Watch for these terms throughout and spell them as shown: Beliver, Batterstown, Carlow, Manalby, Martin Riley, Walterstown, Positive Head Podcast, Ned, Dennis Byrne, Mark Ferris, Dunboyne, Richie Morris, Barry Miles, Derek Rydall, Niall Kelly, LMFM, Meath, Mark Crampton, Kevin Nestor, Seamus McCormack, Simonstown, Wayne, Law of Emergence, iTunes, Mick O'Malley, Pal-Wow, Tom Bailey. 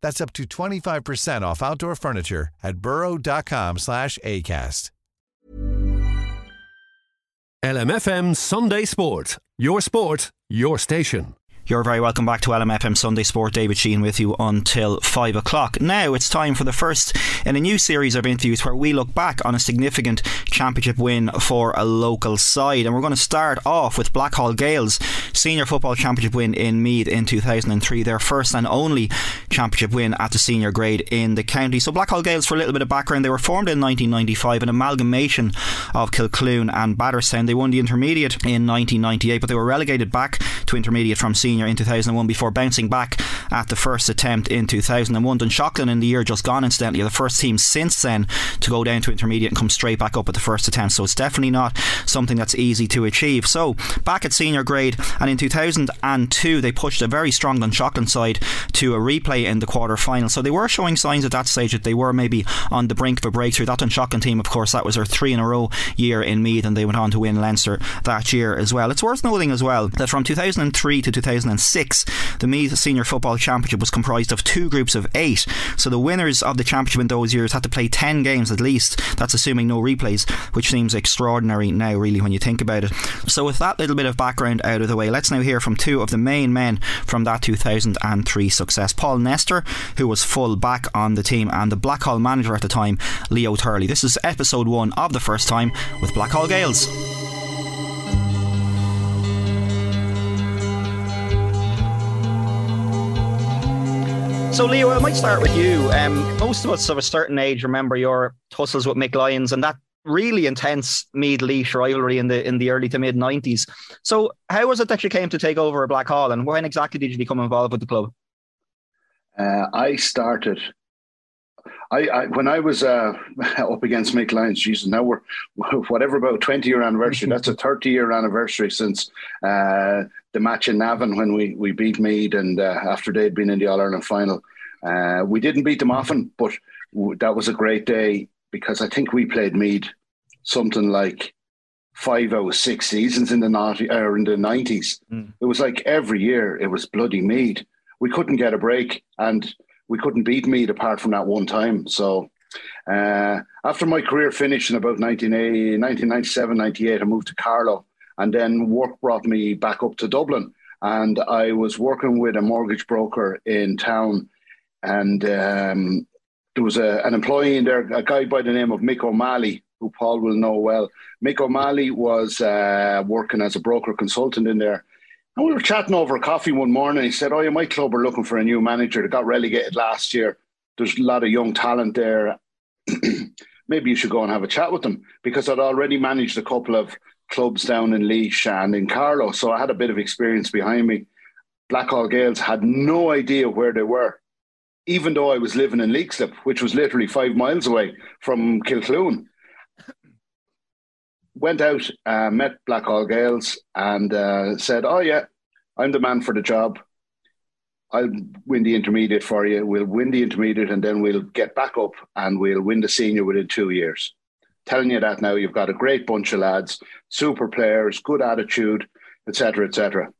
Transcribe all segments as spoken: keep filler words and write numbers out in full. That's up to twenty-five percent off outdoor furniture at burrow.com slash ACAST. L M F M Sunday Sport. Your sport, your station. You're very welcome back to L M F M Sunday Sport. David Sheehan with you until five o'clock. Now it's time for the first in a new series of interviews where we look back on a significant championship win for a local side. And we're going to start off with Blackhall Gales' senior football championship win in Meath in two thousand three. Their first and only championship win at the senior grade in the county. So Blackhall Gales, for a little bit of background, they were formed in nineteen ninety-five, an amalgamation of Kilcloon and Batterstown. They won the intermediate in nineteen ninety-eight, but they were relegated back to intermediate from senior in two thousand one before bouncing back at the first attempt in two thousand one. Dunshockland, in the year just gone, incidentally, are the first team since then to go down to intermediate and come straight back up at the first attempt, so it's definitely not something that's easy to achieve. So back at senior grade, and in two thousand two they pushed a very strong Dunshockland side to a replay in the quarter-final, so they were showing signs at that stage that they were maybe on the brink of a breakthrough. That Dunshockland team, of course, that was their three in a row year in Meath, and they went on to win Leinster that year as well. It's worth noting as well that from two thousand three to two thousand six, the Meath Senior Football Championship was comprised of two groups of eight, so the winners of the championship in those years had to play ten games at least. That's assuming no replays, which seems extraordinary now, really, when you think about it. So with that little bit of background out of the way, let's now hear from two of the main men from that two thousand three success. Paul Nestor, who was full back on the team, and the Blackhall manager at the time, Leo Turley. This is episode one of The First Time with Blackhall Gales. So Leo, I might start with you. Um, most of us of a certain age remember your tussles with Mick Lyons and that really intense Meade-Leash rivalry in the in the early to mid nineties. So how was it that you came to take over at Blackhall, and when exactly did you become involved with the club? Uh, I started. I, I when I was uh, up against Mick Lyons, Jesus, now we're whatever about twenty year anniversary. That's a thirty year anniversary since uh, the match in Navan when we we beat Meade, and uh, after they'd been in the All Ireland final, uh, we didn't beat them often, but w- that was a great day because I think we played Meade something like five out of six seasons in the naughty or in the nineties. Mm. It was like every year it was bloody Meade. We couldn't get a break, and we couldn't beat Meade apart from that one time. So uh, after my career finished in about nineteen ninety-seven, ninety-eight, I moved to Carlow, and then work brought me back up to Dublin. And I was working with a mortgage broker in town, and um, there was a, an employee in there, a guy by the name of Mick O'Malley, who Paul will know well. Mick O'Malley was uh, working as a broker consultant in there. And we were chatting over coffee one morning. He said, oh, yeah, my club are looking for a new manager. They got relegated last year. There's a lot of young talent there. Maybe you should go and have a chat with them, because I'd already managed a couple of clubs down in Leash and in Carlow. So I had a bit of experience behind me. Blackhall Gales had no idea where they were, even though I was living in Leixlip, which was literally five miles away from Kilcloon. Went out, uh, met Blackhall Gales, and uh, said, oh, yeah, I'm the man for the job. I'll win the intermediate for you. We'll win the intermediate, and then we'll get back up and we'll win the senior within two years. Telling you that now, you've got a great bunch of lads, super players, good attitude, et cetera, et cetera.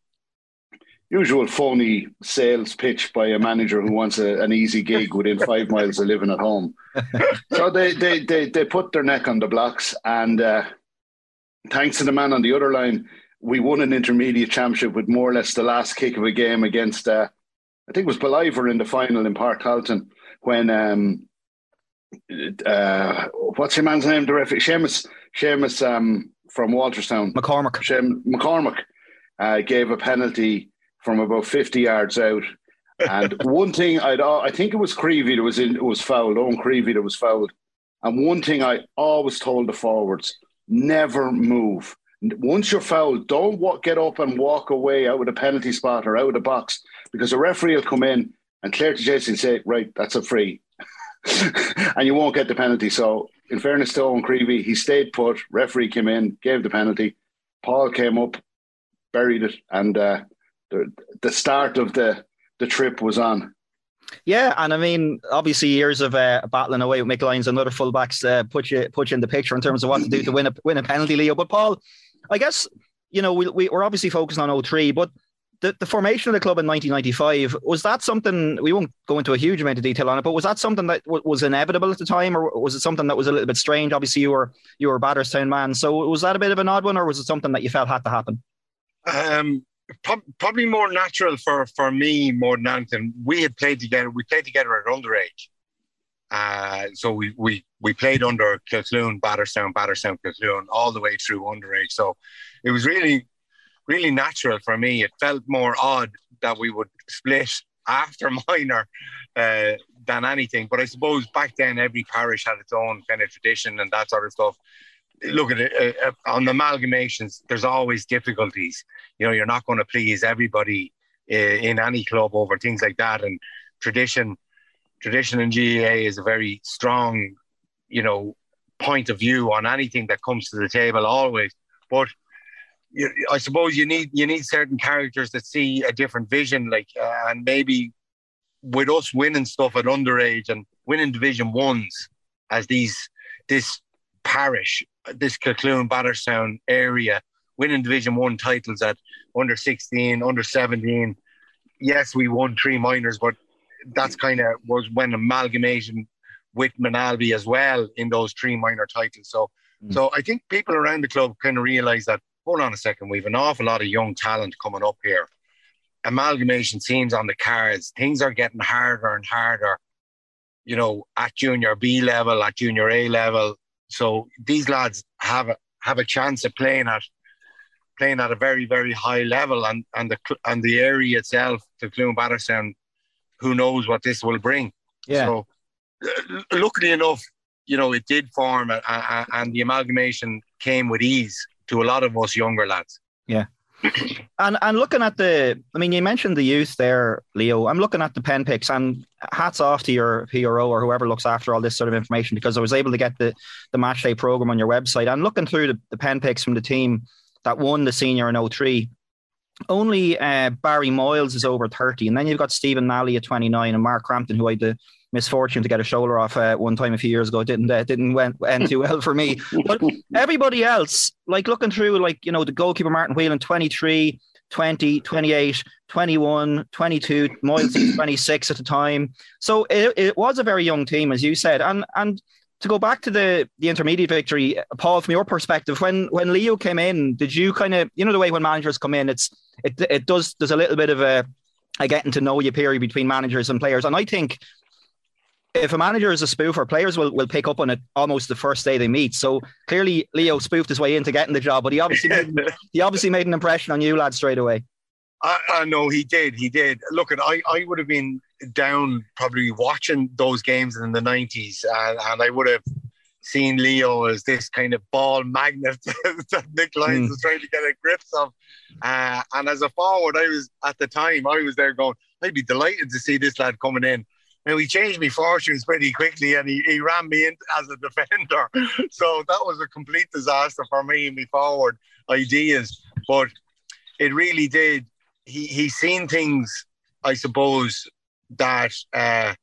Usual phony sales pitch by a manager who wants a, an easy gig within five miles of living at home. So they, they, they, they put their neck on the blocks, and... Uh, thanks to the man on the other line, we won an intermediate championship with more or less the last kick of a game against, uh, I think it was Beliver in the final in Páirc Tailteann, when um, uh, what's your man's name? The referee, Seamus, Seamus um, from Walterstown. McCormack. Seamus, McCormack uh, gave a penalty from about fifty yards out. And one thing I'd, I think it was Creevy that was in, was fouled, Owen Creevy that was fouled. And one thing I always told the forwards, never move. Once you're fouled, don't walk, get up and walk away out of the penalty spot or out of the box, because the referee will come in and clear to Jason and say, right, that's a free. And you won't get the penalty. So in fairness to Owen Creevy, he stayed put, referee came in, gave the penalty. Paul came up, buried it, and uh, the, the start of the, the trip was on. Yeah, and I mean, obviously years of uh, battling away with Mick Lyons and other fullbacks uh, put you put you in the picture in terms of what to do to win a win a penalty, Leo. But Paul, I guess, you know, we, we, we're obviously focusing on oh three, but the, the formation of the club in nineteen ninety-five, was that something, we won't go into a huge amount of detail on it, but was that something that w- was inevitable at the time, or was it something that was a little bit strange? Obviously you were you were a Batterstown man, so was that a bit of an odd one, or was it something that you felt had to happen? Um, pro- probably more natural for, for me more than anything. We had played together, we played together at underage. Uh, so we, we, we played under Kilcloon, Batterstown, Batterstown, Kilcloon, all the way through underage. So it was really, really natural for me. It felt more odd that we would split after minor uh, than anything. But I suppose back then every parish had its own kind of tradition and that sort of stuff. Look at it, uh, on the amalgamations, there's always difficulties. You know, you're not going to please everybody uh, in any club over things like that. And tradition... Tradition in G A A is a very strong, you know, point of view on anything that comes to the table always. But you, I suppose you need you need certain characters that see a different vision, like uh, and maybe with us winning stuff at underage and winning Division Ones as these this parish, this Kilcloon, Batterstown area, winning Division One titles at under sixteen, under seventeen. Yes, we won three minors, but that's kind of was when amalgamation with Manalby as well in those three minor titles. So, mm. so I think people around the club kind of realise that, hold on a second, we've an awful lot of young talent coming up here. Amalgamation seems on the cards. Things are getting harder and harder, you know, at junior B level, at junior A level. So these lads have a, have a chance of playing at playing at a very, very high level, and, and the and the area itself, the Clune Batterstown, who knows what this will bring. Yeah. So uh, luckily enough, you know, it did form a, a, a, and the amalgamation came with ease to a lot of us younger lads. Yeah. and and looking at the, I mean, you mentioned the youth there, Leo. I'm looking at the pen picks, and hats off to your P R O or whoever looks after all this sort of information, because I was able to get the, the match day programme on your website. And looking through the, the pen picks from the team that won the senior in oh three, Only uh, Barry Miles is over thirty, and then you've got Stephen Nally at twenty-nine, and Mark Crampton, who I had the misfortune to get a shoulder off uh, one time a few years ago, didn't uh, didn't went, end too well for me. But everybody else, like looking through, like, you know, the goalkeeper Martin Whelan, twenty-three, twenty, twenty-eight, twenty-one, twenty-two, Miles twenty-six at the time. So it, it was a very young team, as you said. And and to go back to the, the intermediate victory, Paul, from your perspective, when when Leo came in, did you kind of, you know, the way when managers come in, it's It it does there's a little bit of a, a getting to know you period between managers and players, and I think if a manager is a spoofer, players will, will pick up on it almost the first day they meet. So clearly Leo spoofed his way into getting the job, but he obviously made, he obviously made an impression on you, lad, straight away. I, I know he did. He did. Look, at I I would have been down probably watching those games in the nineties, and, and I would have seen Leo as this kind of ball magnet that Mick Lyons mm. was trying to get a grip of. Uh, and as a forward, I was, at the time, I was there going, I'd be delighted to see this lad coming in. Now, he changed my fortunes pretty quickly, and he, he ran me in as a defender. So that was a complete disaster for me and my forward ideas. But it really did. He, he seen things, I suppose, that... Uh,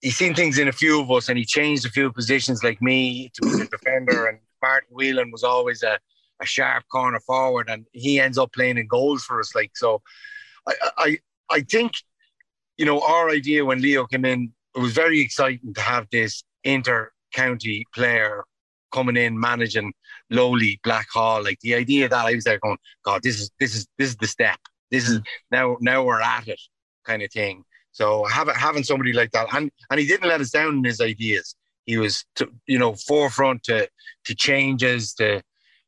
He's seen things in a few of us, and he changed a few positions like me to be a defender, and Martin Whelan was always a, a sharp corner forward, and he ends up playing in goals for us. Like, so I, I I think, you know, our idea when Leo came in, it was very exciting to have this inter-county player coming in, managing lowly Blackhall. Like the idea that I was there going, God, this is this is this is the step. This is now now we're at it kind of thing. So having having somebody like that, and and he didn't let us down in his ideas. He was, to, you know, forefront to to changes, to,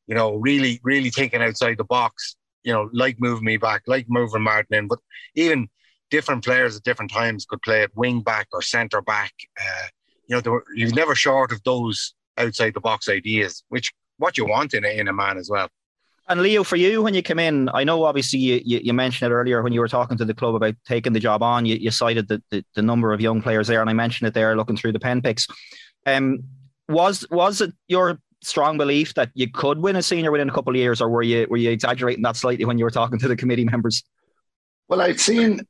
you know, really really thinking outside the box. You know, like moving me back, like moving Martin in, but even different players at different times could play at wing back or centre back. Uh, you know, there were, he was never short of those outside the box ideas, which what you want in a, in a man as well. And Leo, for you, when you came in, I know obviously you, you, you mentioned it earlier when you were talking to the club about taking the job on, you, you cited the, the, the number of young players there, and I mentioned it there looking through the pen picks. Um, was was it your strong belief that you could win a senior within a couple of years, or were you were you exaggerating that slightly when you were talking to the committee members? Well, I'd seen,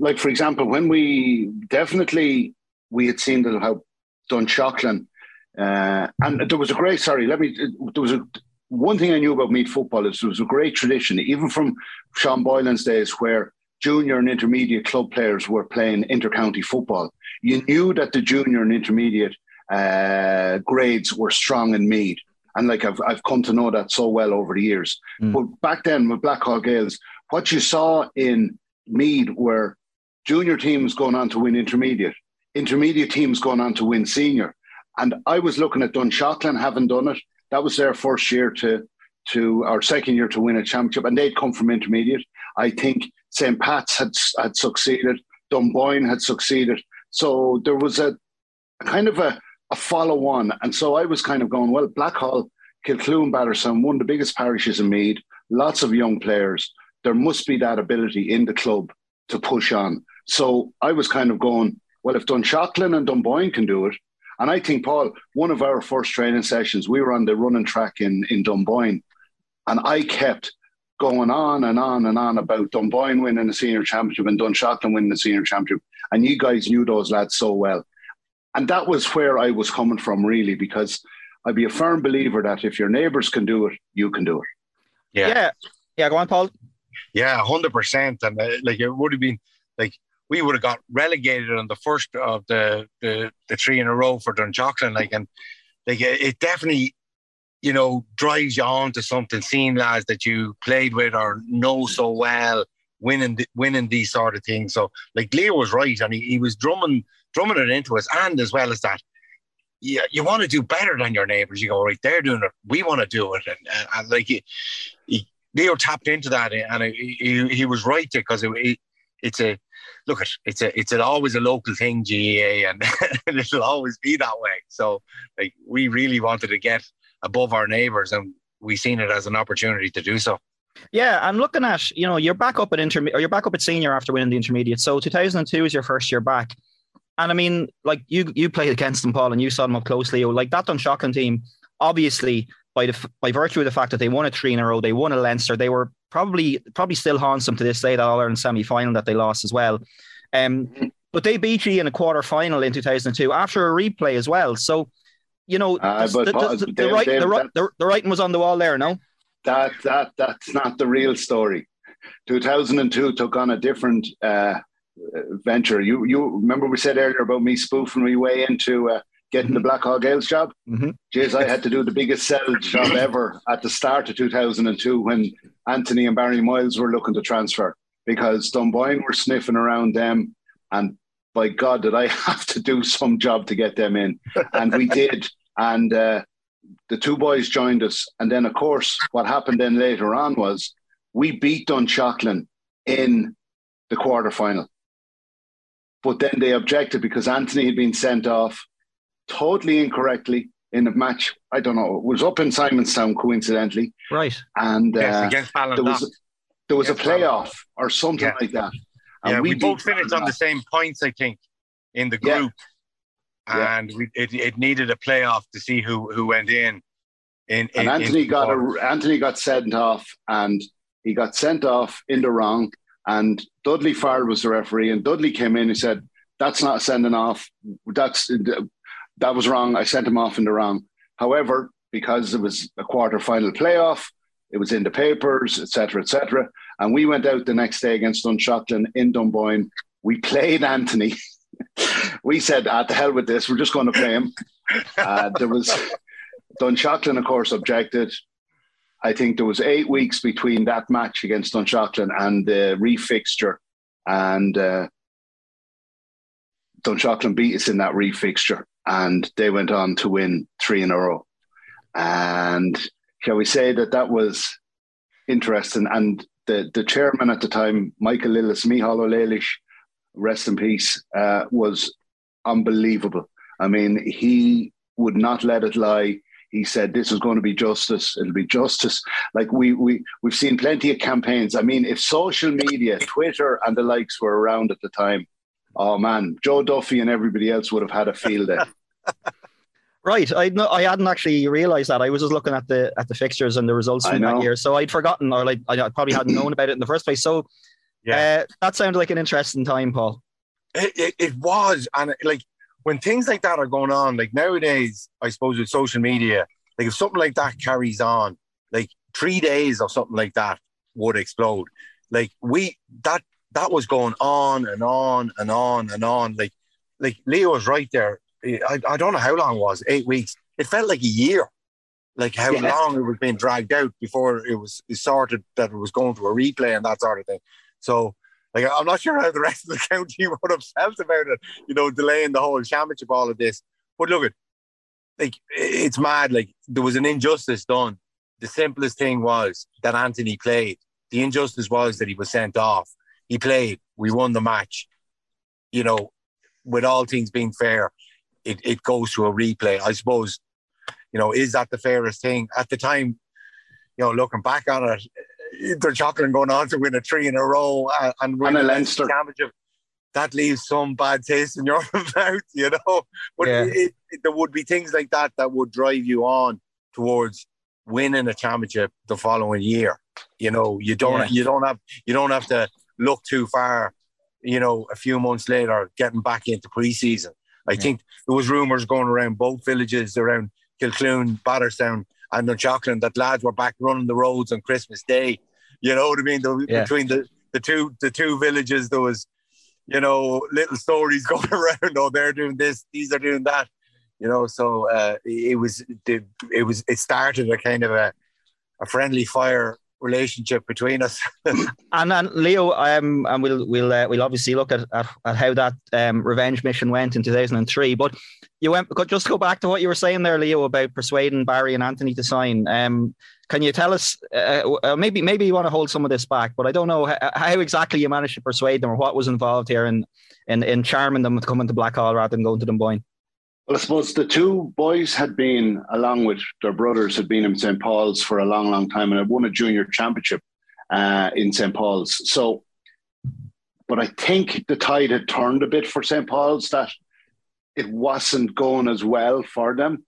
like, for example, when we definitely, we had seen that how Dunshockland, uh, and there was a great, sorry, let me, there was a, one thing I knew about Meath football is there was a great tradition, even from Sean Boylan's days, where junior and intermediate club players were playing inter-county football. You knew that the junior and intermediate uh, grades were strong in Meath. And like I've I've come to know that so well over the years. Mm. But back then with Blackhall Gales, what you saw in Meade were junior teams going on to win intermediate, intermediate teams going on to win senior. And I was looking at Dunshockland having done it. That was their first year to, to our second year to win a championship, and they'd come from intermediate. I think Saint Pat's had had succeeded, Dunboyne had succeeded. So there was a, a kind of a, a follow-on. And so I was kind of going, well, Blackhall, Kilcloon, Batterstown, one of the biggest parishes in Meade, lots of young players. There must be that ability in the club to push on. So I was kind of going, well, if Dunshockland and Dunboyne can do it, and I think, Paul, one of our first training sessions, we were on the running track in, in Dunboyne, and I kept going on and on and on about Dunboyne winning the senior championship and Dunshockland winning the senior championship. And you guys knew those lads so well. And that was where I was coming from, really, because I'd be a firm believer that if your neighbours can do it, you can do it. Yeah. Yeah, yeah go on, Paul. Yeah, one hundred percent. And uh, like it would have been like we would have got relegated on the first of the, the, the three in a row for Dunshockland. Like, and like it definitely, you know, drives you on to something, seeing lads that you played with or know so well, winning the, winning these sort of things. So like Leo was right, and he, he was drumming drumming it into us. And as well as that, yeah, you, you want to do better than your neighbours. You go, right, they're doing it, we want to do it. And, and, and like you, you Leo tapped into that, and he he was right there, because it, it's a look at it's a it's an, always a local thing, G A A, and, and it'll always be that way. So like we really wanted to get above our neighbours, and we seen it as an opportunity to do so. Yeah, and looking at, you know, you're back up at intermediate, or you're back up at senior after winning the intermediate. So two thousand two is your first year back, and I mean, like you you played against them, Paul, and you saw them up closely. Like that Dunshockland team, obviously. By, the, by virtue of the fact that they won a three in a row, they won a Leinster, they were probably probably still handsome to this day, that All-Ireland semi-final that they lost as well. Um, but they beat you in a quarter-final in two thousand two after a replay as well. So, you know, uh, the, the, Paul, the, the, David, right, David, the, right, the, the writing was on the wall there, no? That that That's not the real story. two thousand two took on a different uh, venture. You you remember we said earlier about me spoofing my way into... Uh, Getting mm-hmm. the Blackhall Gales job. Mm-hmm. Jeez, I had to do the biggest sell job ever at the start of two thousand two when Anthony and Barry Miles were looking to transfer, because Dunboyne were sniffing around them, and by God did I have to do some job to get them in. And we did. And uh, the two boys joined us. And then, of course, what happened then later on was we beat Dunshockland in the quarterfinal. But then they objected because Anthony had been sent off totally incorrectly in a match. I don't know, it was up in Simonstown, coincidentally. Right. And uh, yes, against there was, there was against a playoff Palland. Or something yeah. like that. And yeah, we, we both finished Palland. on the same points, I think, in the group. Yeah. And yeah. We, it, it needed a playoff to see who, who went in. in, in and Anthony, in got a, Anthony got sent off, and he got sent off in the wrong. And Dudley Farr was the referee, and Dudley came in and said, that's not sending off. That's... Uh, That was wrong. I sent him off in the wrong. However, because it was a quarter-final playoff, it was in the papers, et cetera, et cetera. And we went out the next day against Dunshockland in Dunboyne. We played Anthony. We said, ah, to hell with this. We're just going to play him. Uh, there was Dunshockland, of course, objected. I think there was eight weeks between that match against Dunshockland and the refixture. And uh, Dunshockland beat us in that re-fixture, and they went on to win three in a row. And shall we say that that was interesting. And the, the chairman at the time, Michael Lillis, Mihal O'Leilish, rest in peace, uh, was unbelievable. I mean, he would not let it lie. He said, this is going to be justice. It'll be justice. Like we, we, we've seen plenty of campaigns. I mean, if social media, Twitter and the likes were around at the time, oh man, Joe Duffy and everybody else would have had a field day. Right. I no, I hadn't actually realised that. I was just looking at the at the fixtures and the results from that year. So I'd forgotten, or like I probably hadn't known about it in the first place. So yeah, uh, that sounded like an interesting time, Paul. It, it, it was. And it, like, when things like that are going on, like nowadays, I suppose with social media, like if something like that carries on, like three days or something like that would explode. Like we, that, that was going on and on and on and on. Like, like Leo was right there. I, I don't know how long it was, eight weeks. It felt like a year, like how yeah. long it was being dragged out before it was sorted that it was going to a replay and that sort of thing. So, like, I'm not sure how the rest of the county would have felt about it, you know, delaying the whole championship, all of this. But look, it, like, it's mad. Like, there was an injustice done. The simplest thing was that Anthony played. The injustice was that he was sent off. He played. We won the match. You know, with all things being fair, It, it goes to a replay. I suppose, you know, is that the fairest thing? At the time, you know, looking back on it, they're chuckling going on to win a three in a row and, and win a Leinster championship. That leaves some bad taste in your mouth, you know. But yeah. it, it, there would be things like that that would drive you on towards winning a championship the following year. You know, you don't, yeah. you don't have, you don't have to look too far. You know, a few months later, getting back into pre-season. I yeah. think there was rumours going around both villages, around Kilcloon, Batterstown and Dunshockland, that lads were back running the roads on Christmas Day. You know what I mean? The, yeah. Between the, the two the two villages, there was, you know, little stories going around. Oh, they're doing this, these are doing that. You know, so uh, it was it was it started a kind of a, a friendly fire relationship between us. and and Leo, um, and we'll we'll uh, we'll obviously look at, at, at how that um, revenge mission went in two thousand three. But you went just go back to what you were saying there, Leo, about persuading Barry and Anthony to sign. Um, can you tell us? Uh, uh, maybe maybe you want to hold some of this back, but I don't know how, how exactly you managed to persuade them, or what was involved here in in, in charming them to come into Blackhall rather than going to Dunboyne. Well, I suppose the two boys had been, along with their brothers, had been in Saint Paul's for a long, long time and had won a junior championship uh, in Saint Paul's. So, but I think the tide had turned a bit for Saint Paul's, that it wasn't going as well for them.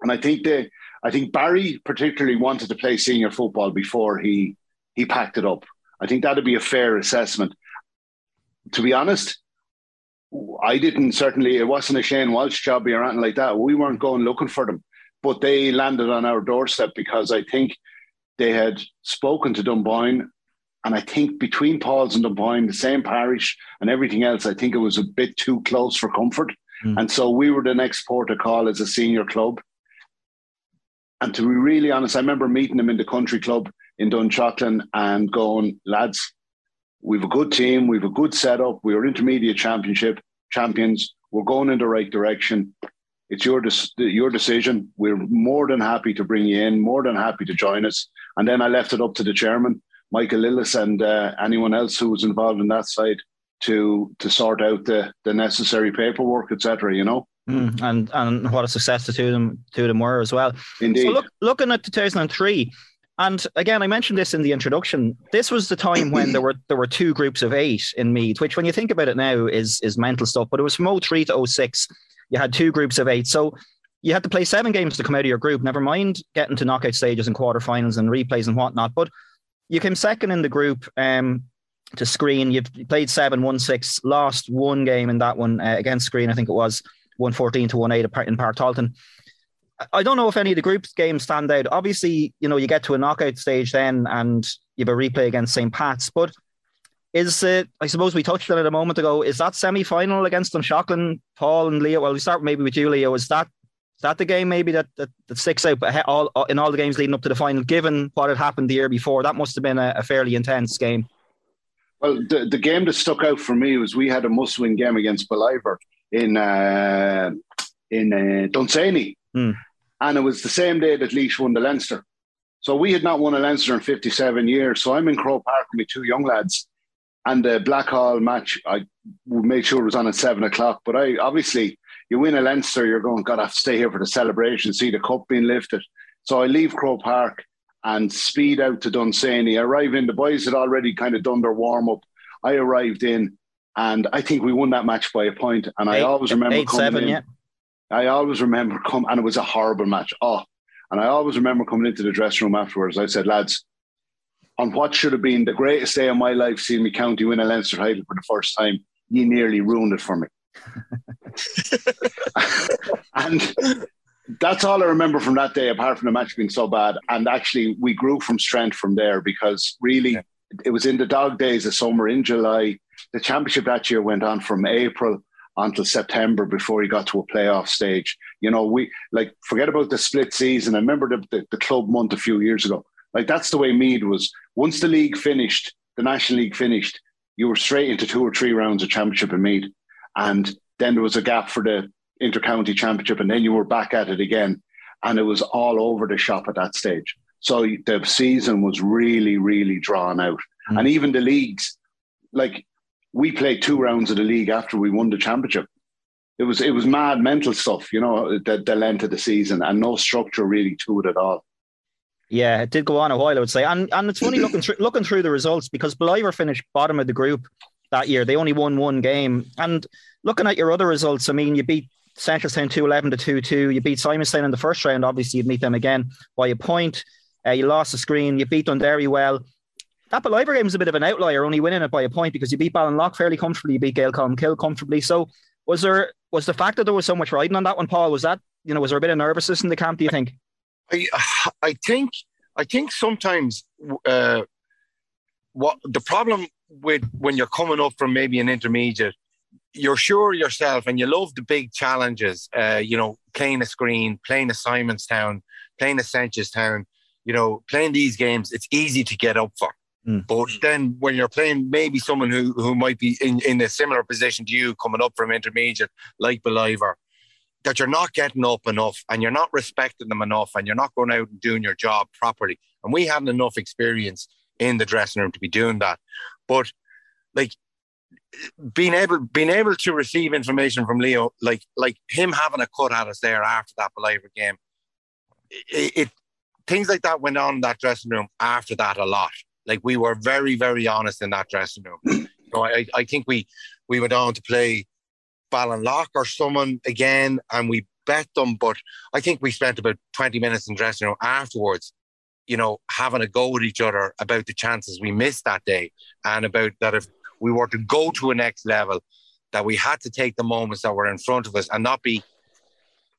And I think they, I think Barry particularly wanted to play senior football before he he packed it up. I think that'd be a fair assessment. To be honest, I didn't certainly, it wasn't a Shane Walsh job or anything like that. We weren't going looking for them, but they landed on our doorstep because I think they had spoken to Dunboyne, and I think between Paul's and Dunboyne, the same parish and everything else, I think it was a bit too close for comfort. Mm. And so we were the next port of call as a senior club. And to be really honest, I remember meeting them in the country club in Dunshockland and going, lads, we've a good team. We've a good setup. We are intermediate championship champions. We're going in the right direction. It's your de- your decision. We're more than happy to bring you in. More than happy to join us. And then I left it up to the chairman, Michael Lillis, and uh, anyone else who was involved in that side to to sort out the the necessary paperwork, et cetera. You know. Mm, and and what a success the two of them two of them were as well. Indeed. So look, looking at two thousand three. And again, I mentioned this in the introduction. This was the time when there were there were two groups of eight in Meade, which when you think about it now is is mental stuff. But it was from oh three to oh six. You had two groups of eight. So you had to play seven games to come out of your group, never mind getting to knockout stages and quarterfinals and replays and whatnot. But you came second in the group um, to Skryne. You played seven, won six, lost one game in that one uh, against Skryne. I think it was one fourteen to one eight in Páirc Tailteann. I don't know if any of the group games stand out. Obviously, you know, you get to a knockout stage then and you have a replay against Saint Pat's. But is it, I suppose we touched on it a moment ago, is that semi-final against Dunshockland, Paul and Leo? Well, we start maybe with you, Leo. Is that, is that the game maybe that, that, that sticks out all, in all the games leading up to the final, given what had happened the year before? That must have been a, a fairly intense game. Well, the, the game that stuck out for me was we had a must-win game against Beliver in uh, in uh, Dunsany. Mm. And it was the same day that Laois won the Leinster. So we had not won a Leinster in fifty-seven years. So I'm in Crow Park with my two young lads. And the Blackhall match, I made sure it was on at seven o'clock. But I obviously, you win a Leinster, you're going, God, I have to stay here for the celebration, see the cup being lifted. So I leave Crow Park and speed out to Dunsany. I arrive in, the boys had already kind of done their warm-up. I arrived in, and I think we won that match by a point. And eight, I always remember eight, coming seven, in. Yeah. I always remember coming, and it was a horrible match. Oh, and I always remember coming into the dressing room afterwards. I said, lads, on what should have been the greatest day of my life, seeing me county win a Leinster title for the first time, you nearly ruined it for me. And that's all I remember from that day, apart from the match being so bad. And actually, we grew from strength from there, because really, yeah. it was in the dog days of summer in July. The championship that year went on from April until September before he got to a playoff stage. You know, we like forget about the split season. I remember the, the, the club month a few years ago. Like, that's the way Meade was. Once the league finished, the National League finished, you were straight into two or three rounds of championship in Meade. And then there was a gap for the inter-county championship, and then you were back at it again. And it was all over the shop at that stage. So the season was really, really drawn out. Mm. And even the leagues, like, we played two rounds of the league after we won the championship. It was it was mad mental stuff, you know, the, the length of the season, and no structure really to it at all. Yeah, it did go on a while, I would say. And and it's funny looking through, looking through the results, because Beliver finished bottom of the group that year. They only won one game. And looking at your other results, I mean, you beat Simonstown two eleven to two two. You beat Simonstown in the first round. Obviously, you'd meet them again by a point. Uh, you lost to Skryne. You beat Dundary well. That Beliver game was a bit of an outlier, only winning it by a point, because you beat Ballinlock fairly comfortably. You beat Gaelcombe-Kill comfortably. So was there was the fact that there was so much riding on that one, Paul? Was that, you know, was there a bit of nervousness in the camp, do you think? I I think I think sometimes uh, what the problem with when you're coming up from maybe an intermediate, you're sure yourself and you love the big challenges. Uh, you know, playing a Skryne, playing a Simonstown, playing a Saintstown. You know, playing these games, it's easy to get up for. Mm. But then when you're playing maybe someone who, who might be in, in a similar position to you coming up from intermediate, like Beliver, that you're not getting up enough and you're not respecting them enough and you're not going out and doing your job properly. And we hadn't enough experience in the dressing room to be doing that. But like being able being able to receive information from Leo, like like him having a cut at us there after that Beliver game, it, it things like that went on in that dressing room after that a lot. Like, we were very, very honest in that dressing room. So I, I think we we went on to play Ballinlock or someone again, and we bet them. But I think we spent about twenty minutes in the dressing room afterwards, you know, having a go at each other about the chances we missed that day, and about that if we were to go to a next level, that we had to take the moments that were in front of us and not be,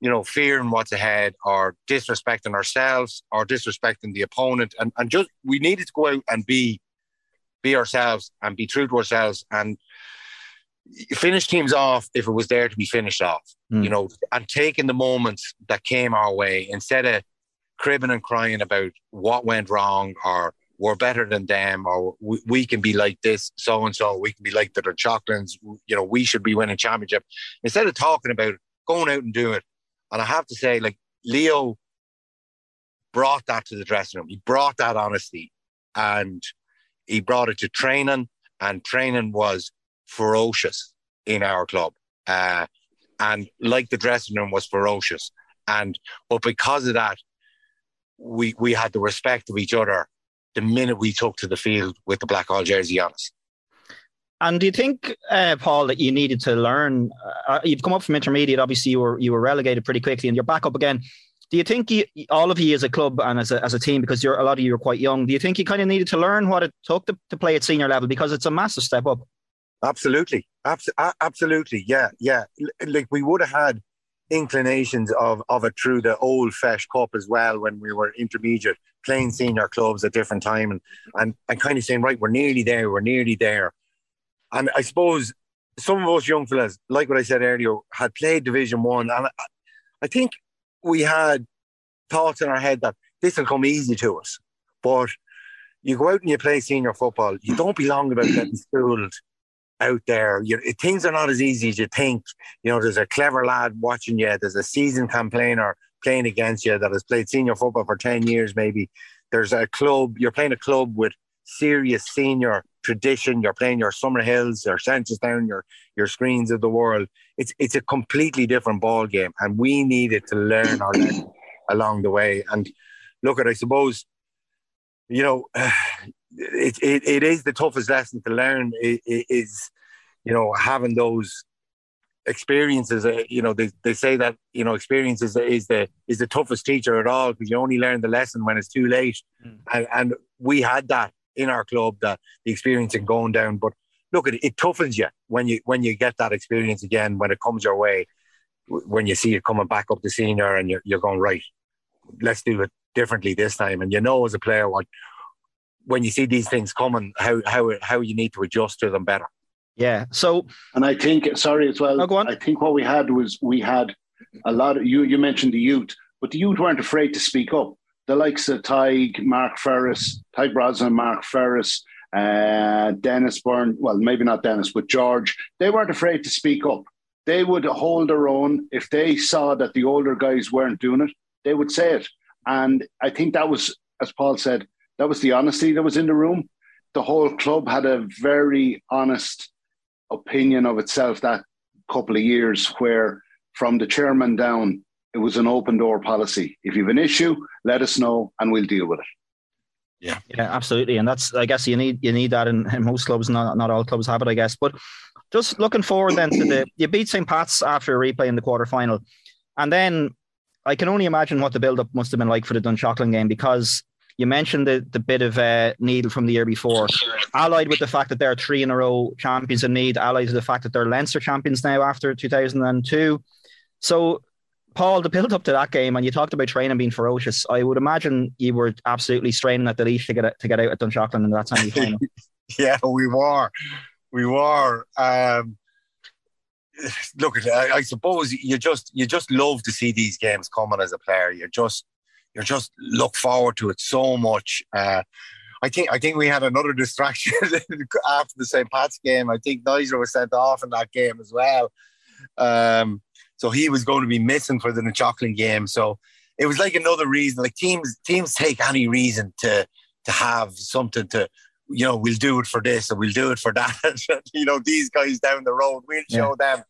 you know, fearing what's ahead or disrespecting ourselves or disrespecting the opponent. And and just, we needed to go out and be be ourselves and be true to ourselves and finish teams off if it was there to be finished off, mm. you know, and taking the moments that came our way instead of cribbing and crying about what went wrong or we're better than them or we, we can be like this, so-and-so, we can be like the Dunshocklands, you know, we should be winning championship. Instead of talking about it, going out and doing it. And I have to say, like, Leo brought that to the dressing room. He brought that honesty and he brought it to training, and training was ferocious in our club. Uh, and like the dressing room was ferocious. And, but because of that, we we had the respect of each other the minute we took to the field with the Blackhall jersey on us. And do you think, uh, Paul, that you needed to learn? Uh, you've come up from intermediate. Obviously, you were you were relegated pretty quickly, and you're back up again. Do you think you, all of you as a club and as a as a team, because you're a lot of you are quite young, do you think you kind of needed to learn what it took to, to play at senior level, because it's a massive step up? Absolutely, Abs- absolutely, yeah, yeah. Like, we would have had inclinations of of it through the old Fesh Cup as well when we were intermediate, playing senior clubs at different time, and and and kind of saying, right, we're nearly there, we're nearly there. And I suppose some of us young fellas, like what I said earlier, had played Division One, and I, I think we had thoughts in our head that this will come easy to us. But you go out and you play senior football, you don't be long about getting schooled out there. You, things are not as easy as you think. You know, there's a clever lad watching you. There's a seasoned campaigner playing against you that has played senior football for ten years maybe. There's a club, you're playing a club with serious senior tradition. You're playing your Summerhills, your Simonstown, your your Skrynes of the world. It's it's a completely different ball game, and we needed to learn our lesson along the way. And look, at I suppose, you know, it it, it is the toughest lesson to learn. It, it is, you know, having those experiences. Uh, you know, they, they say that, you know, experience is the, is the is the toughest teacher at all, because you only learn the lesson when it's too late. Mm. And, and we had that in our club, that the experience in going down. But look, it, it toughens you when you when you get that experience again, when it comes your way, when you see it coming back up to senior, and you're, you're going, right, let's do it differently this time. And you know, as a player, what when you see these things coming, how how how you need to adjust to them better. Yeah. So, and I think, sorry as well, no, go on. I think what we had was we had a lot of, you you mentioned the youth, but the youth weren't afraid to speak up. The likes of Tyge, Mark Ferris, Tyge Brosnan, Mark Ferris, uh, Dennis Byrne, well, maybe not Dennis, but George, they weren't afraid to speak up. They would hold their own. If they saw that the older guys weren't doing it, they would say it. And I think that was, as Paul said, that was the honesty that was in the room. The whole club had a very honest opinion of itself that couple of years, where from the chairman down, it was an open door policy. If you have an issue, let us know and we'll deal with it. Yeah, yeah, absolutely. And that's, I guess, you need you need that in, in most clubs. Not not all clubs have it, I guess. But just looking forward then to the, you beat Saint Pat's after a replay in the quarterfinal, and then I can only imagine what the build up must have been like for the Dunshockland game, because you mentioned the the bit of uh, needle from the year before, allied with the fact that they're three in a row champions in Meade, allied to the fact that they're Leinster champions now after two thousand two. So, Paul, the build up to that game, and you talked about training being ferocious. I would imagine you were absolutely straining at the leash to get out, to get out at Dunshockland in that semi final. Yeah, we were, we were. Um, look, I, I suppose you just you just love to see these games coming as a player. You just you just look forward to it so much. Uh, I think I think we had another distraction after the Saint Pat's game. I think Nigel was sent off in that game as well. Um, So he was going to be missing for the Dunshockland game. So it was like another reason. Like teams, teams take any reason to to have something to, you know, we'll do it for this and we'll do it for that. You know, these guys down the road, we'll show yeah. them,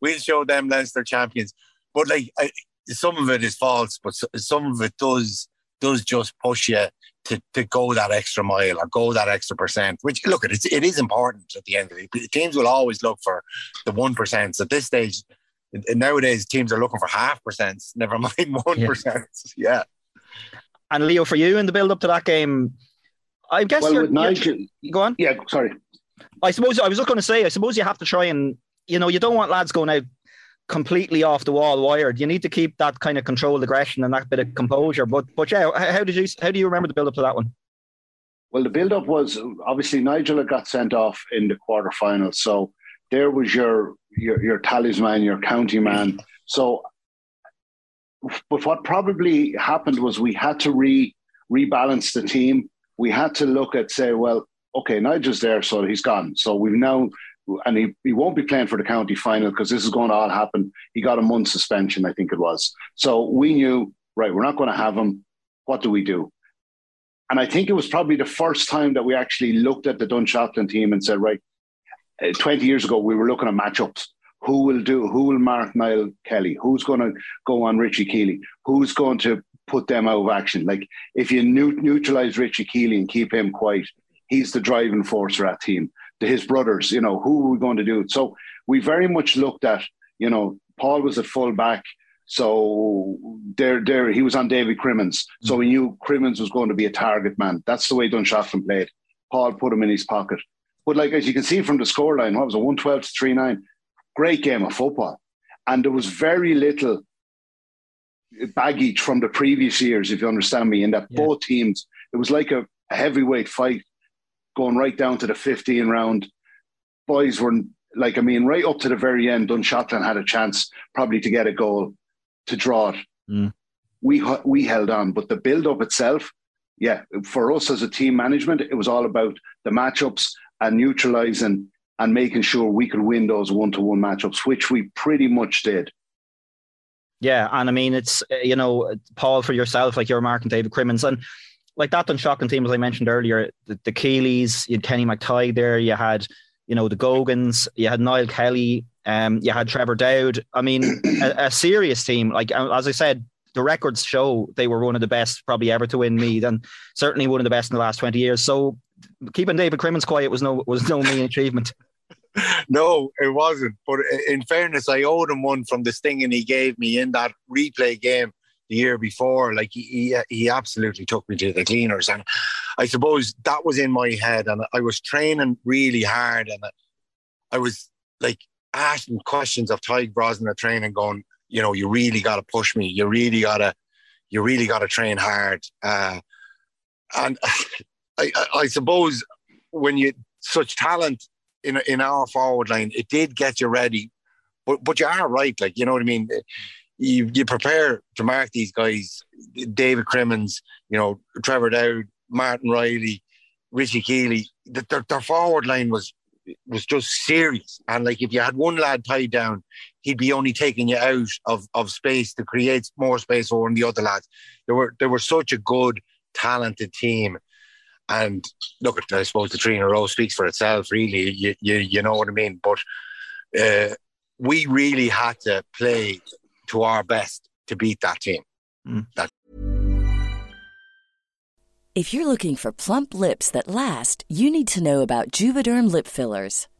we'll show them Leinster champions. But like I, some of it is false, but some of it does does just push you to to go that extra mile or go that extra percent. Which look, it's it is important at the end of it. Teams will always look for the one percent. At this stage. And nowadays, teams are looking for half percents, never mind one percent. Yeah. yeah. And Leo, for you in the build-up to that game, I guess well, you're, with Nigel, you're... Go on. Yeah, sorry. I suppose, I was just going to say, I suppose you have to try and, you know, you don't want lads going out completely off the wall wired. You need to keep that kind of controlled aggression and that bit of composure. But, but yeah, how did you, how do you remember the build-up to that one? Well, the build-up was, obviously, Nigel had got sent off in the quarter-final, so there was your, your your talisman, your county man. So, but what probably happened was we had to re rebalance the team. We had to look at, say, well, okay, Nigel's there, so he's gone. So we've now, and he, he won't be playing for the county final because this is going to all happen. He got a month suspension, I think it was. So we knew, right, we're not going to have him. What do we do? And I think it was probably the first time that we actually looked at the Dunshockland team and said, right, twenty years ago, we were looking at matchups. Who will do? Who will mark Niall Kelly? Who's going to go on Richie Keeley? Who's going to put them out of action? Like, if you neutralize Richie Keeley and keep him quiet, he's the driving force of that team. To his brothers, you know, who are we going to do? So we very much looked at, you know, Paul was at full back. So there, there, he was on David Crimmins. So we knew Crimmins was going to be a target man. That's the way Dunshockland played. Paul put him in his pocket. But like, as you can see from the scoreline, what was it, one twelve to three nine? Great game of football. And there was very little baggage from the previous years, if you understand me, in that yeah. both teams, it was like a, a heavyweight fight going right down to the fifteen round. Boys were, like, I mean, right up to the very end, Dunshockland had a chance probably to get a goal to draw it. Mm. We, we held on, but the build-up itself yeah, for us as a team management, it was all about the matchups and neutralising and making sure we could win those one-to-one matchups, which we pretty much did. Yeah, and I mean, it's, you know, Paul, for yourself, like you're marking David Crimmins, and like that Dunshockland team, as I mentioned earlier, the, the Keeleys, you had Kenny McTighe there, you had, you know, the Gogans, you had Niall Kelly, um, you had Trevor Dowd. I mean, a, a serious team. Like, as I said, the records show they were one of the best probably ever to win Meath, and certainly one of the best in the last twenty years. So keeping David Crimmins quiet was no was no mean achievement. No, it wasn't. But in fairness, I owed him one from the stinging he gave me in that replay game the year before. Like, he, he, he absolutely took me to the cleaners. And I suppose that was in my head. And I was training really hard. And I was, like, asking questions of Tyge Brosnan at training going, you know, you really got to push me. You really got to, you really got to train hard. Uh, and I, I, I suppose when you, such talent, In, in our forward line, it did get you ready, but but you are right, like, you know what I mean, you you prepare to mark these guys, David Crimmins, you know, Trevor Dowd, Martin Riley, Richie Keeley. The, their, their forward line was was just serious, and like if you had one lad tied down, he'd be only taking you out of, of space to create more space over the other lads. They were they were such a good, talented team. And look, I suppose the three in a row speaks for itself, really. You, you, you know what I mean? But uh, we really had to play to our best to beat that team. Mm. That- if you're looking for plump lips that last, you need to know about Juvederm lip fillers.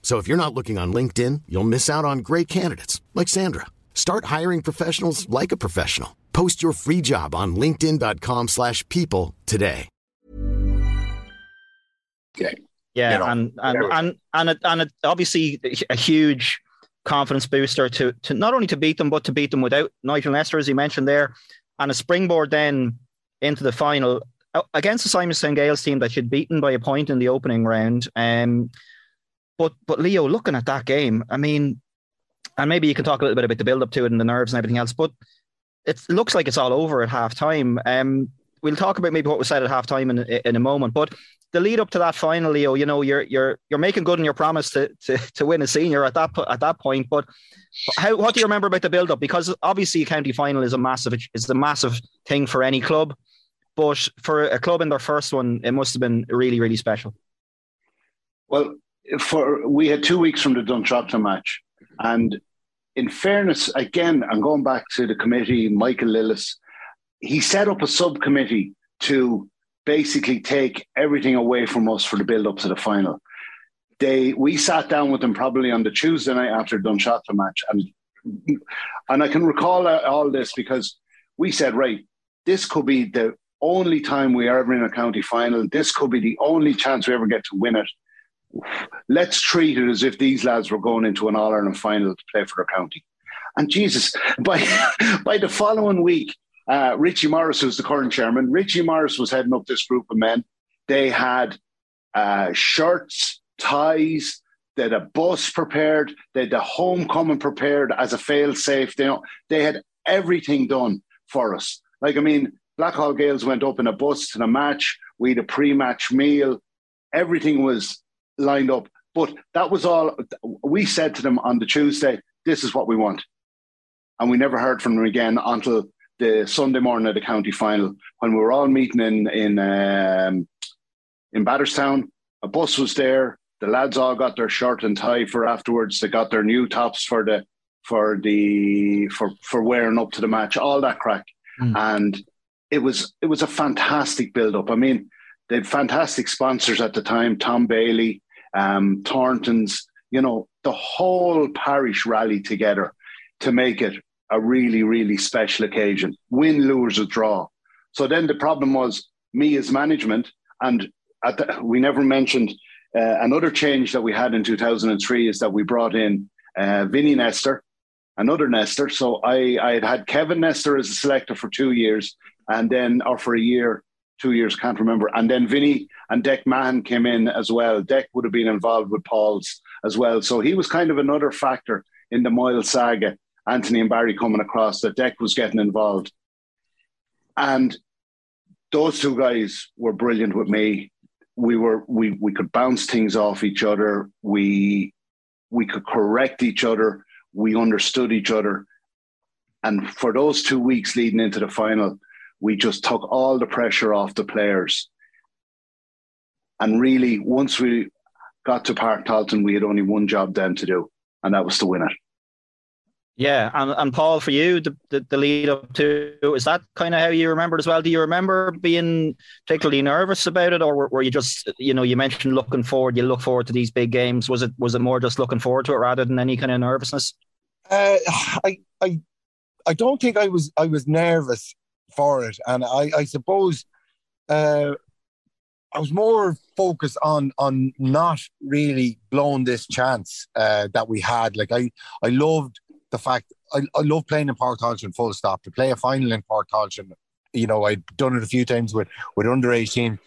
So if you're not looking on LinkedIn, you'll miss out on great candidates like Sandra. Start hiring professionals like a professional. Post your free job on linkedin.com slash people today. Okay. Yeah, you know, and, and, and, and, it, and it obviously a huge confidence booster to, to not only to beat them, but to beat them without Nigel Nestor, as you mentioned there, and a springboard then into the final against the Simonstown Gales team that you'd beaten by a point in the opening round. Um, but but Leo, looking at that game, I mean, and maybe you can talk a little bit about the build-up to it and the nerves and everything else, but it looks like it's all over at half-time. Um, we'll talk about maybe what was said at half-time in, in a moment, but the lead-up to that final, Leo, you know, you're you're you're making good on your promise to, to to win a senior at that at that point, but how what do you remember about the build-up? Because obviously a county final is a massive is a massive thing for any club, but for a club in their first one, it must have been really, really special. Well, for we had two weeks from the Dunshockland match, and in fairness, again, I'm going back to the committee, Michael Lillis. He set up a subcommittee to basically take everything away from us for the build-up to the final. they we sat down with them probably on the Tuesday night after Dunshockland match, and and I can recall all this because we said, right, this could be the only time we are ever in a county final. This could be the only chance we ever get to win it. Let's treat it as if these lads were going into an All-Ireland final to play for their county. And Jesus, by by the following week, uh, Richie Morris, who's the current chairman, Richie Morris was heading up this group of men. They had uh, shirts, ties, they had a bus prepared, they had the homecoming prepared as a fail-safe. They, they had everything done for us. Like, I mean, Blackhall Gales went up in a bus to the match. We had a pre-match meal. Everything was lined up. But that was all. We said to them on the Tuesday, this is what we want. And we never heard from them again until the Sunday morning of the county final, when we were all meeting in in, um, in Batterstown. A bus was there. The lads all got their shirt and tie for afterwards. They got their new tops for the for the for for wearing up to the match. All that crack, mm. and it was it was a fantastic build up. I mean, they had fantastic sponsors at the time: Tom Bailey, um, Thornton's. You know, the whole parish rallied together to make it a really, really special occasion. Win, lose, or draw. So then the problem was me as management, and at the, we never mentioned uh, another change that we had in two thousand three is that we brought in uh, Vinnie Nestor, another Nestor. So I, I had had Kevin Nestor as a selector for two years, and then, or for a year, two years, can't remember. And then Vinnie and Dec Mahon came in as well. Dec would have been involved with Paul's as well. So he was kind of another factor in the Moyle saga. Anthony and Barry coming across, that Dec was getting involved. And those two guys were brilliant with me. We were we we could bounce things off each other. We we could correct each other. We understood each other. And for those two weeks leading into the final, we just took all the pressure off the players. And really, once we got to Páirc Tailteann, we had only one job then to do, and that was to win it. Yeah, and, and Paul, for you, the, the, the lead up to, is that kind of how you remember it as well? Do you remember being particularly nervous about it, or were, were you just, you know, you mentioned looking forward, you look forward to these big games. Was it was it more just looking forward to it rather than any kind of nervousness? Uh, I I I don't think I was I was nervous for it, and I I suppose uh, I was more focused on on not really blowing this chance uh, that we had. Like I I loved. The fact, I, I love playing in Páirc Tailteann, full stop. To play a final in Páirc Tailteann, you know, I've done it a few times with, with under eighteen.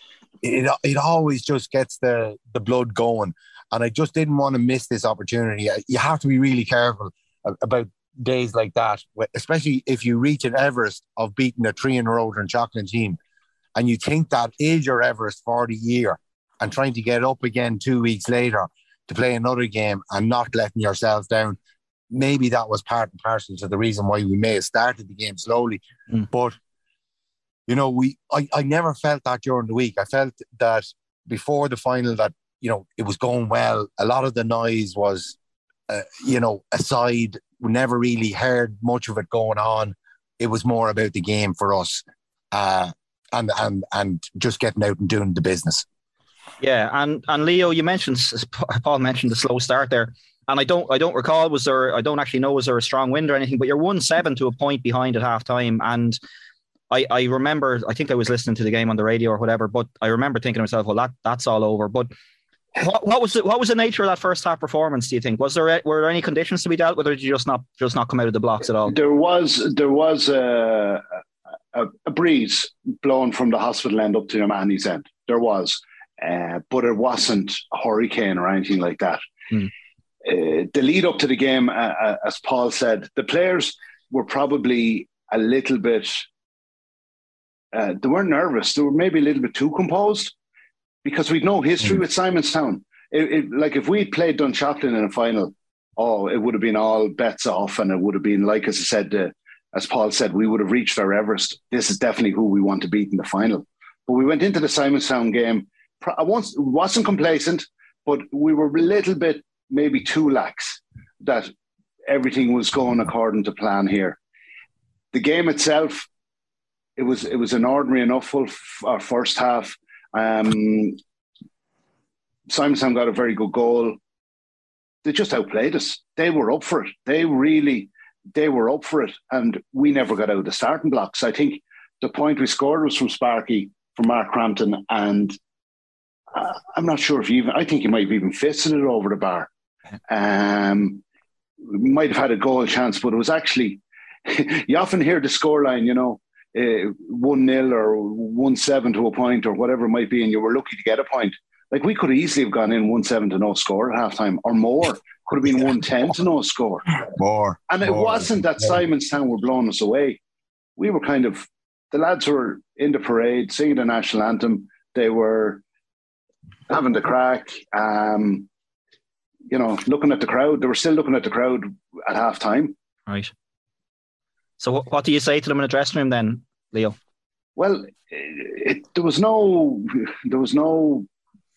It it always just gets the, the blood going. And I just didn't want to miss this opportunity. You have to be really careful about days like that, especially if you reach an Everest of beating a three in a row Dunshockland team and you think that is your Everest for the year, and trying to get up again two weeks later to play another game and not letting yourself down. Maybe that was part and parcel to the reason why we may have started the game slowly. Mm. But, you know, we I, I never felt that during the week. I felt that before the final that, you know, it was going well. A lot of the noise was, uh, you know, aside. We never really heard much of it going on. It was more about the game for us uh, and, and, and just getting out and doing the business. Yeah, and, and Leo, you mentioned, Paul mentioned the slow start there. And I don't, I don't recall. Was there? I don't actually know. Was there a strong wind or anything? But you're one seven to a point behind at half time. And I, I remember. I think I was listening to the game on the radio or whatever. But I remember thinking to myself, "Well, that, that's all over." But what, what was, the, what was the nature of that first half performance? Do you think was there? Were there any conditions to be dealt with, or did you just not, just not come out of the blocks at all? There was, there was a, a, a breeze blowing from the hospital end up to the Manny's end. There was, uh, but it wasn't a hurricane or anything like that. Mm. Uh, the lead up to the game, uh, as Paul said, the players were probably a little bit, uh, they weren't nervous. They were maybe a little bit too composed because we'd no history mm. with Simonstown. It, it, like if we'd played Dunshockland in a final, oh, it would have been all bets off, and it would have been like, as I said, uh, as Paul said, we would have reached our Everest. This is definitely who we want to beat in the final. But we went into the Simonstown game. I wasn't complacent, but we were a little bit, maybe too lax, that everything was going according to plan here. The game itself, it was it was an ordinary enough full f- first half. Um, Simonstown got a very good goal. They just outplayed us. They were up for it. They really, they were up for it. And we never got out of the starting blocks. I think the point we scored was from Sparky, from Mark Crampton. And uh, I'm not sure if he even, I think he might have even fisted it over the bar. Um, might have had a goal chance, but it was actually, you often hear the scoreline, you know, uh, one nil or one seven to a point or whatever it might be, and you were lucky to get a point. Like, we could easily have gone in one seven to no score at halftime or more. Could have been yeah, one ten more. to no score. More. And it more. wasn't that Simonstown were blowing us away. We were kind of, the lads were in the parade, singing the national anthem. They were having the crack, um, you know, looking at the crowd. They were still looking at the crowd at halftime. Right. So what do you say to them in the dressing room then, Leo? Well, it, it, there was no, there was no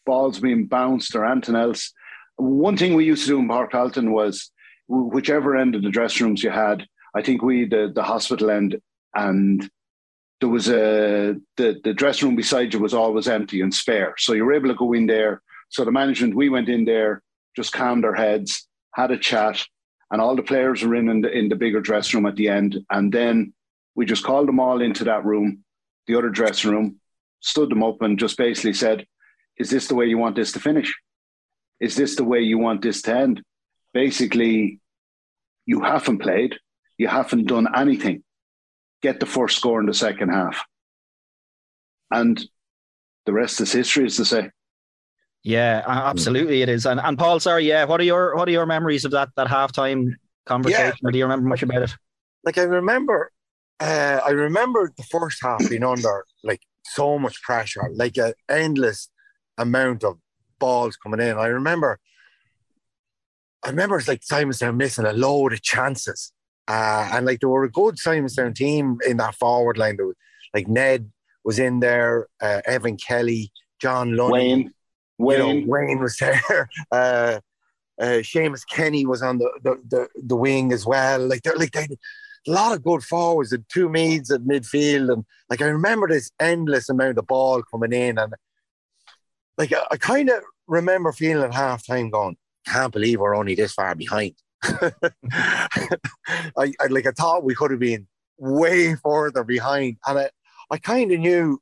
balls being bounced or anything else. One thing we used to do in Páirc Tailteann was whichever end of the dressing rooms you had, I think we the, the hospital end, and there was a the, the dressing room beside you was always empty and spare. So you were able to go in there. So the management, we went in there, just calmed our heads, had a chat. And all the players were in in the, in the bigger dressing room at the end. And then we just called them all into that room, the other dressing room, stood them up and just basically said, is this the way you want this to finish? Is this the way you want this to end? Basically, you haven't played. You haven't done anything. Get the first score in the second half. And the rest is history, as they say. Yeah, absolutely it is. And and Paul, sorry, yeah, what are your what are your memories of that that halftime conversation? Yeah, or do you remember much about it? Like I remember, uh, I remember the first half being under like so much pressure, like an endless amount of balls coming in. I remember, I remember it's like Simonstown missing a load of chances, uh, and like there were a good Simonstown team in that forward line. There was, like Ned was in there, uh, Evan Kelly, John Lunn, Wayne. Wayne. You know, Wayne was there. Uh, uh, Seamus Kenny was on the, the, the, the wing as well. Like, like they had a lot of good forwards and two Meads at midfield. And like, I remember this endless amount of ball coming in. And like, I, I kind of remember feeling at halftime going, can't believe we're only this far behind. I, I like, I thought we could have been way further behind. And I, I kind of knew.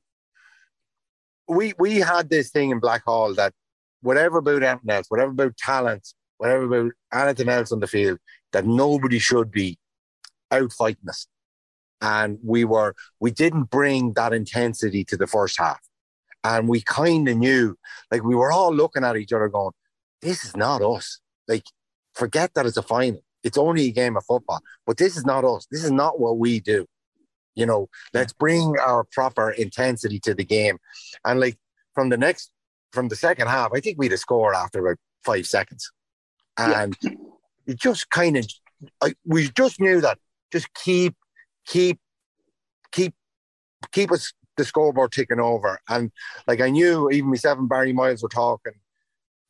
We we had this thing in Blackhall that whatever about anything else, whatever about talent, whatever about anything else on the field, that nobody should be out fighting us. And we were we didn't bring that intensity to the first half. And we kind of knew, like we were all looking at each other going, this is not us. Like, forget that it's a final. It's only a game of football. But this is not us. This is not what we do. You know, let's bring our proper intensity to the game. And like from the next, from the second half, I think we'd have scored after about five seconds. And yeah. it just kind of, I, we just knew that just keep, keep, keep, keep us the scoreboard ticking over. And like I knew even myself and Barry Miles were talking,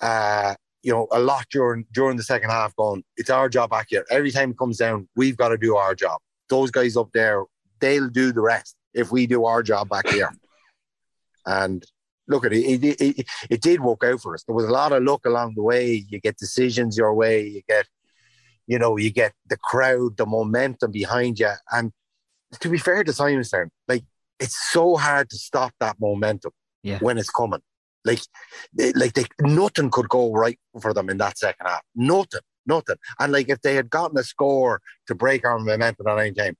uh, you know, a lot during, during the second half going, it's our job back here. Every time it comes down, we've got to do our job. Those guys up there, they'll do the rest if we do our job back here. And look at it, it, it, it did work out for us. There was a lot of luck along the way. You get decisions your way. You get, you know, you get the crowd, the momentum behind you. And to be fair to Simonstown, like it's so hard to stop that momentum yeah. when it's coming. Like, they, like they, nothing could go right for them in that second half. Nothing, nothing. And like if they had gotten a score to break our momentum at any time,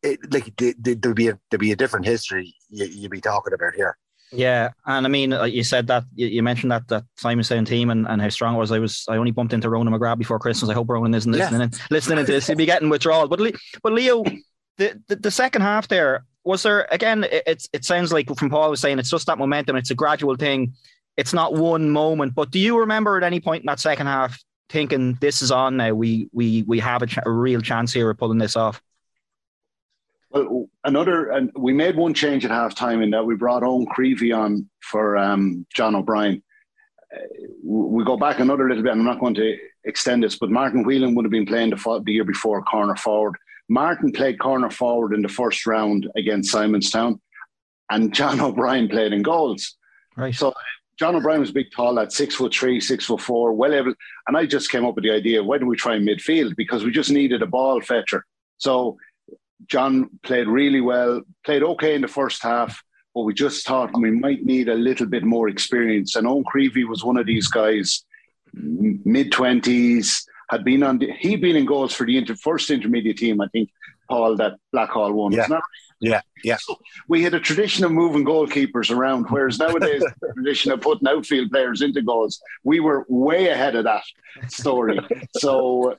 It, like there'd be a, there'd be a different history you, you'd be talking about here. Yeah, and I mean, you said that you, you mentioned that that Simonstown team and, and how strong it was. I was I only bumped into Ronan McGrath before Christmas. I hope Ronan isn't listening yes. and, listening to this. He'd be getting withdrawal. But but Leo, the, the the second half there was there again. It, it it sounds like from Paul was saying it's just that momentum. It's a gradual thing. It's not one moment. But do you remember at any point in that second half thinking this is on now? We we we have a, ch- a real chance here of pulling this off. Well, another, and we made one change at halftime in that we brought Owen Creevy on for um, John O'Brien. Uh, we go back another little bit. I'm not going to extend this, but Martin Whelan would have been playing the, the year before corner forward. Martin played corner forward in the first round against Simonstown, and John O'Brien played in goals. Right. So John O'Brien was a big tall lad, six foot three, six foot four, well able. And I just came up with the idea, why don't we try midfield? Because we just needed a ball fetcher. So John played really well, played okay in the first half, but we just thought we might need a little bit more experience. And Owen Creevy was one of these guys, mid-twenties, had been on, the, he'd been in goals for the inter, first intermediate team, I think, Paul, that Blackhall won. Yeah. Isn't that Yeah, yeah. So we had a tradition of moving goalkeepers around, whereas nowadays the tradition of putting outfield players into goals. We were way ahead of that story. So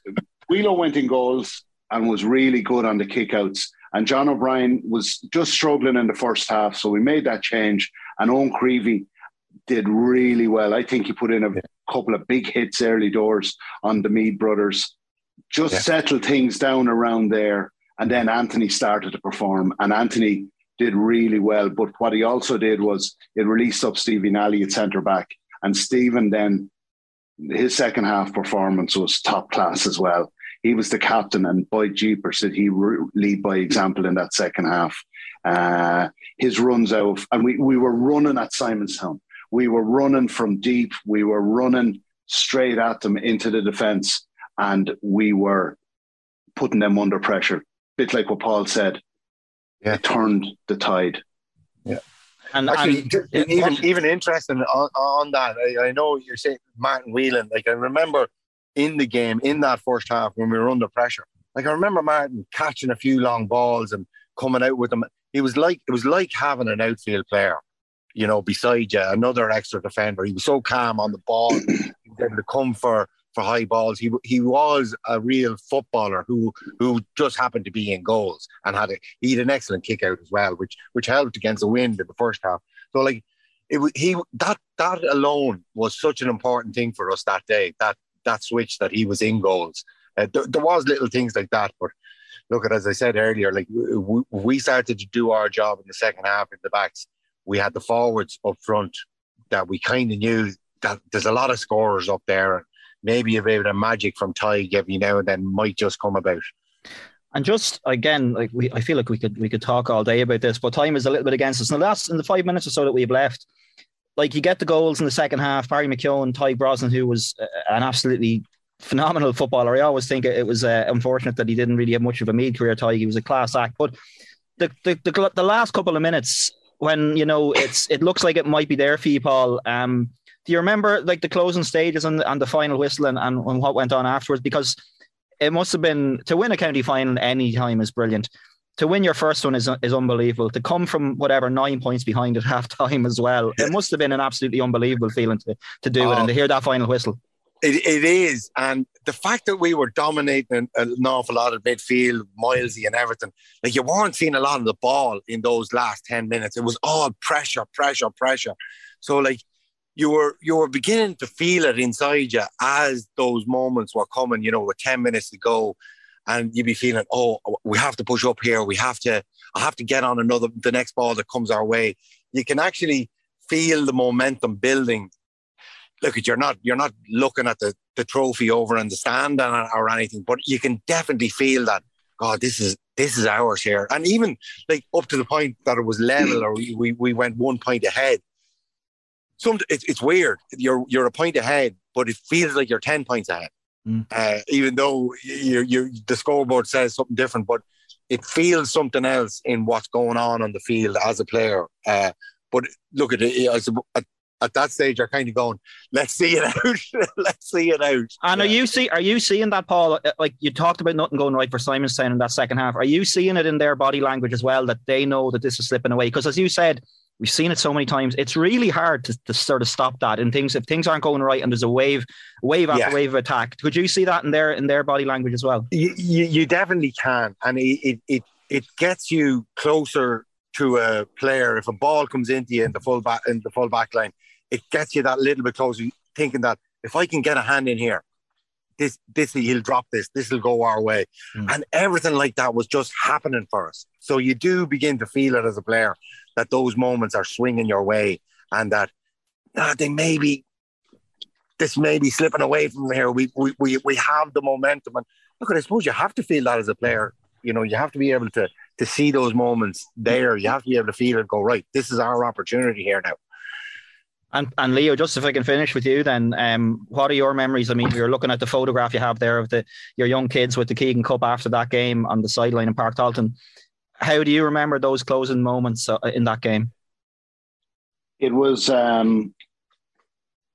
Wheelo went in goals and was really good on the kickouts. And John O'Brien was just struggling in the first half, so we made that change. And Owen Creevy did really well. I think he put in a yeah. couple of big hits early doors on the Meade brothers. Just yeah. settled things down around there. And then Anthony started to perform, and Anthony did really well. But what he also did was it released up Stephen Alley at centre-back, and Stephen then, his second half performance was top class as well. He was the captain, and by jeepers did he re- lead by example in that second half. Uh, his runs out, and we, we were running at Simonstown. We were running from deep. We were running straight at them into the defence, and we were putting them under pressure. Bit like what Paul said, yeah. it turned the tide. Yeah, and, Actually, and even, even even interesting on, on that. I, I know you're saying Martin Whelan. Like I remember in the game in that first half when we were under pressure. Like I remember Martin catching a few long balls and coming out with them. It was like it was like having an outfield player, you know, beside you, another extra defender. He was so calm on the ball. He was able to come for. for high balls. He he was a real footballer who who just happened to be in goals and had a, he had an excellent kick out as well, which which helped against the wind in the first half. So like it he that that alone was such an important thing for us that day. That that switch that he was in goals. Uh, th- there was little things like that, but look at as I said earlier, like we, we started to do our job in the second half in the backs. We had the forwards up front that we kind of knew that there's a lot of scorers up there. Maybe a bit of magic from Tyge every now and then might just come about. And just again, like we, I feel like we could we could talk all day about this, but time is a little bit against us. In the last in the five minutes or so that we've left, like you get the goals in the second half. Barry Miles and Tyge Brosnan, who was an absolutely phenomenal footballer. I always think it was uh, unfortunate that he didn't really have much of a mid career. Tyge, he was a class act. But the the the, the last couple of minutes, when you know it's it looks like it might be there for you, Paul. Um, Do you remember like the closing stages and, and the final whistle and, and, and what went on afterwards? Because it must have been, to win a county final any time is brilliant. To win your first one is is unbelievable. To come from whatever nine points behind at half time as well. It must have been an absolutely unbelievable feeling to, to do oh, it and to hear that final whistle. It, it is. And the fact that we were dominating an awful lot of midfield, Milesy and everything, like you weren't seeing a lot of the ball in those last ten minutes. It was all pressure, pressure, pressure. So like, You were you were beginning to feel it inside you as those moments were coming, you know, with ten minutes to go, and you'd be feeling, oh, we have to push up here. We have to, I have to get on another, the next ball that comes our way. You can actually feel the momentum building. Look, you're not you're not looking at the, the trophy over in the stand or, or anything, but you can definitely feel that, God, this is this is ours here. And even like up to the point that it was level or we we, we went one point ahead. Some, it's, it's weird. You're you're a point ahead, but it feels like you're ten points ahead, mm. uh, even though you you the scoreboard says something different. But it feels something else in what's going on on the field as a player. Uh, but look at it. I suppose, at, at that stage, you're kind of going, "Let's see it out. Let's see it out." And yeah. are you see are you seeing that, Paul? Like you talked about nothing going right for Simonstown in that second half. Are you seeing it in their body language as well that they know that this is slipping away? Because as you said. We've seen it so many times. It's really hard to, to sort of stop that. And things, if things aren't going right, and there's a wave, wave after yeah. wave of attack, could you see that in their in their body language as well? You, you, you definitely can, and it it it gets you closer to a player. If a ball comes into you in the full back in the full back line, it gets you that little bit closer, thinking that if I can get a hand in here, this this he'll drop this. This will go our way, mm. and everything like that was just happening for us. So you do begin to feel it as a player. That those moments are swinging your way, and that ah, they may be, this may be slipping away from here. We we we we have the momentum, and look, I suppose you have to feel that as a player. You know, you have to be able to to see those moments there. You have to be able to feel it. Go right. This is our opportunity here now. And and Leo, just if I can finish with you then, um, what are your memories? I mean, you're looking at the photograph you have there of the your young kids with the Keegan Cup after that game on the sideline in Páirc Tailteann. How do you remember those closing moments in that game? It was um,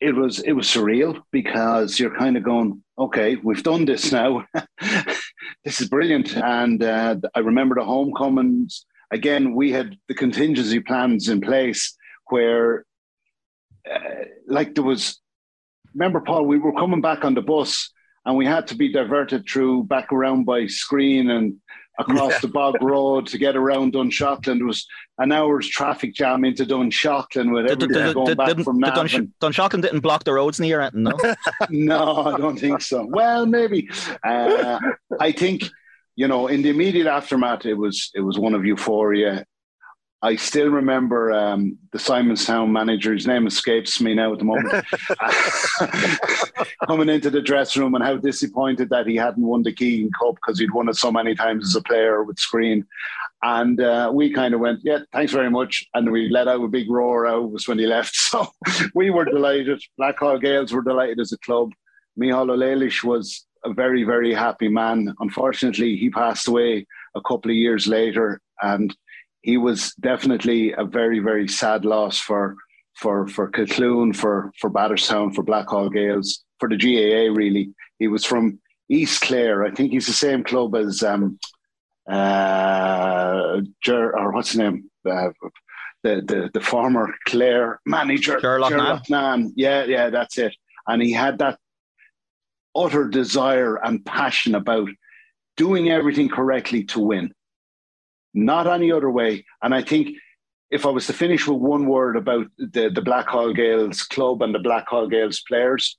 it was it was surreal, because you're kind of going, okay, we've done this now. This is brilliant. And uh, I remember the homecomings. Again, we had the contingency plans in place where, uh, like there was, remember, Paul, we were coming back on the bus and we had to be diverted through back around by Skryne and across yeah. the bog road to get around Dunshockland. It was an hour's traffic jam into Dunshockland with everything the, the, going the, back the, from that. Dunsh- Dunshockland didn't block the roads near it, no? No, I don't think so. Well, maybe. Uh, I think, you know, in the immediate aftermath, it was it was one of euphoria. I still remember um, the Simonstown manager, his name escapes me now at the moment, coming into the dressing room and how disappointed that he hadn't won the Keegan Cup because he'd won it so many times as a player with Skryne. And uh, we kind of went, yeah, thanks very much. And we let out a big roar out was when he left. So we were delighted. Blackhall Gales were delighted as a club. Michal O'Lealish was a very, very happy man. Unfortunately, he passed away a couple of years later, and he was definitely a very, very sad loss for for for Kilcloon, for for Batterstown, for Blackhall Gales, for the G A A, really. He was from East Clare. I think he's the same club as um uh Ger- or what's his name uh, the, the the former Clare manager Gerlach Nan. Yeah, yeah, that's it. And he had that utter desire and passion about doing everything correctly to win. Not any other way. And I think if I was to finish with one word about the, the Blackhall Gales club and the Blackhall Gales players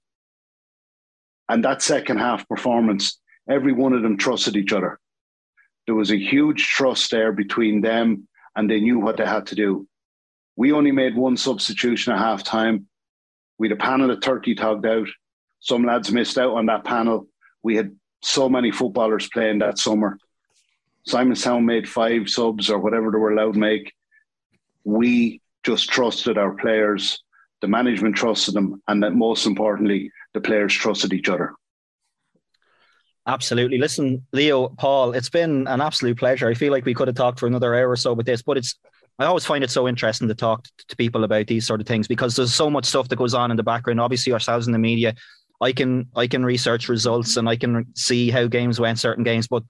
and that second half performance, every one of them trusted each other. There was a huge trust there between them, and they knew what they had to do. We only made one substitution at halftime. We had a panel of thirty togged out. Some lads missed out on that panel. We had so many footballers playing that summer. Simonstown made five subs or whatever they were allowed to make. We just trusted our players. The management trusted them. And that most importantly, the players trusted each other. Absolutely. Listen, Leo, Paul, it's been an absolute pleasure. I feel like we could have talked for another hour or so with this, but it's I always find it so interesting to talk to people about these sort of things, because there's so much stuff that goes on in the background. Obviously, ourselves in the media, I can I can research results and I can see how games went, certain games, but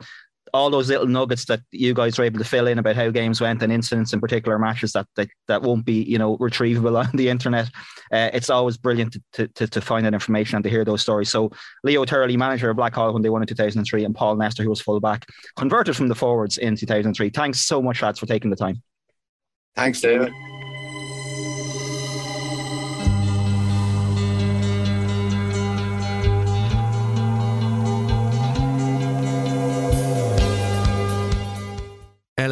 all those little nuggets that you guys were able to fill in about how games went and incidents in particular matches that that, that won't be, you know, retrievable on the internet. Uh, it's always brilliant to, to to find that information and to hear those stories. So Leo Turley, manager of Blackhall when they won in two thousand three, and Paul Nestor, who was fullback, converted from the forwards in two thousand three. Thanks so much, lads, for taking the time. Thanks, David. L